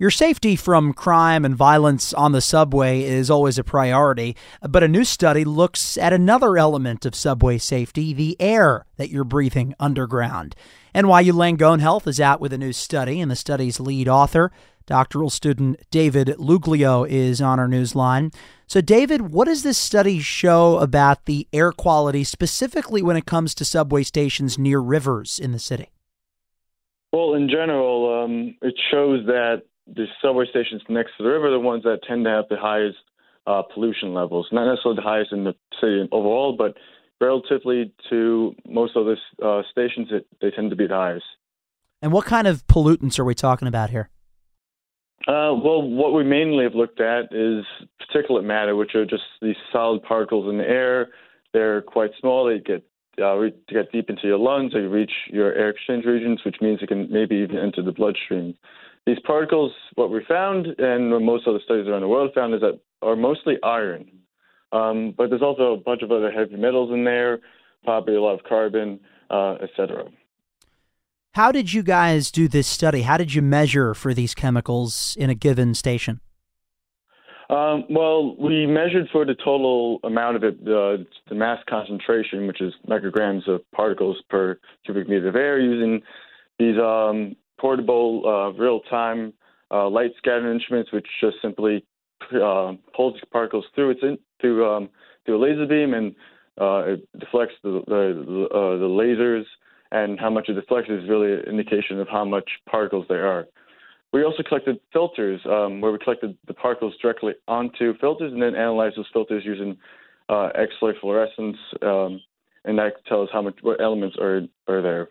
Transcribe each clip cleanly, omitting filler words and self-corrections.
Your safety from crime and violence on the subway is always a priority, but a new study looks at another element of subway safety, the air that you're breathing underground. NYU Langone Health is out with a new study, and the study's lead author, doctoral student David Luglio, is on our newsline. So, David, what does this study show about the air quality, specifically when it comes to subway stations near rivers in the city? Well, in general, it shows that the subway stations next to the river are the ones that tend to have the highest pollution levels. Not necessarily the highest in the city overall, but relatively to most of the stations, they tend to be the highest. And what kind of pollutants are we talking about here? Well, what we mainly have looked at is particulate matter, which are just these solid particles in the air. They're quite small. They get deep into your lungs. They reach your air exchange regions, which means it can maybe even enter the bloodstream. These particles, what we found, and what most other studies around the world found, is that are mostly iron. But there's also a bunch of other heavy metals in there, probably a lot of carbon, et cetera. How did you guys do this study? How did you measure for these chemicals in a given station? Well, we measured for the total amount of it, the mass concentration, which is micrograms of particles per cubic meter of air, using these portable real-time light scattering instruments, which just simply pulls particles through a laser beam, and it deflects the lasers. And how much it deflects is really an indication of how much particles there are. We also collected filters, where we collected the particles directly onto filters and then analyzed those filters using X-ray fluorescence, and that tells what elements are there.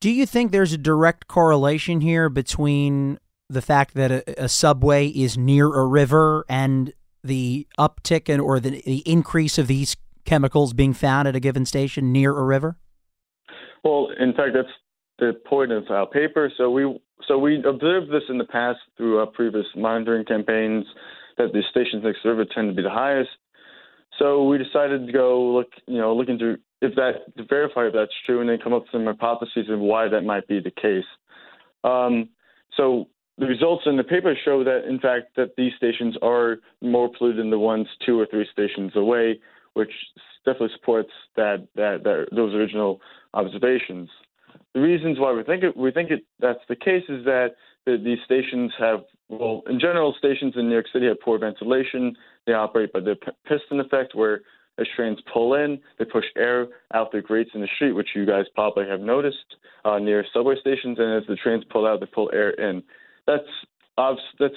Do you think there's a direct correlation here between the fact that a subway is near a river and the uptick or the increase of these chemicals being found at a given station near a river? Well, in fact, that's the point of our paper. So we observed this in the past through our previous monitoring campaigns, that the stations next to the river tend to be the highest. So we decided to go look into to verify if that's true, and then come up with some hypotheses of why that might be the case. So the results in the paper show that, in fact, that these stations are more polluted than the ones 2 or 3 stations away, which definitely supports that those original observations. The reasons why we think that's the case is that these stations have, well, in general, stations in New York City have poor ventilation. They operate by the piston effect, where as trains pull in, they push air out through grates in the street, which you guys probably have noticed near subway stations. And as the trains pull out, they pull air in. That's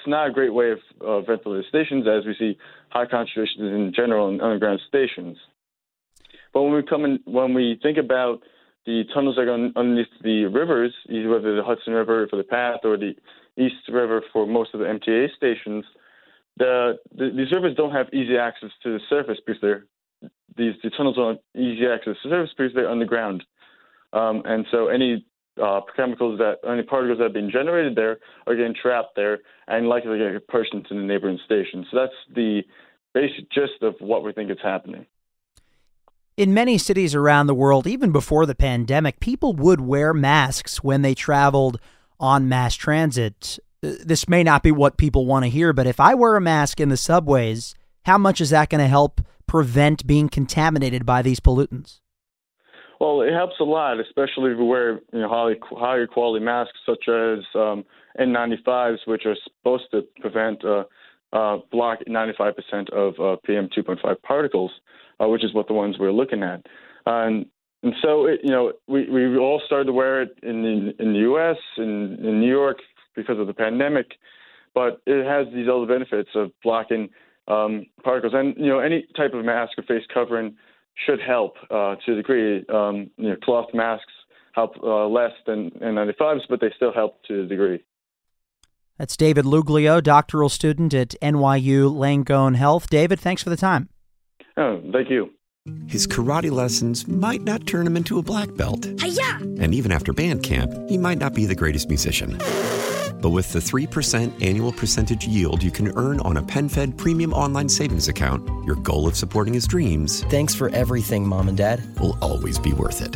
not a great way of ventilated stations, as we see high concentrations in general in underground stations. But when we think about the tunnels that go underneath the rivers, whether the Hudson River for the PATH or the East River for most of the MTA stations, these rivers don't have easy access to the surface because the tunnels don't have easy access to the surface because they're underground, and so any particles that have been generated there are getting trapped there and likely getting pushed into the neighboring station. So that's the basic gist of what we think is happening. In many cities around the world, even before the pandemic, people would wear masks when they traveled on mass transit. This may not be what people want to hear, but if I wear a mask in the subways, how much is that going to help prevent being contaminated by these pollutants? Well, it helps a lot, especially if you wear higher quality masks such as N95s, which are supposed to prevent block 95% of PM2.5 particles, which is what the ones we're looking at. And so, we all started to wear it in the U.S., in New York because of the pandemic, but it has these other benefits of blocking particles. And, any type of mask or face covering should help to a degree. Cloth masks help less than N95s, but they still help to a degree. That's David Luglio, doctoral student at NYU Langone Health. David, thanks for the time. Oh, thank you. His karate lessons might not turn him into a black belt. Hi-ya! And even after band camp, he might not be the greatest musician. But with the 3% annual percentage yield you can earn on a PenFed Premium Online Savings Account, your goal of supporting his dreams... Thanks for everything, Mom and Dad. ...will always be worth it.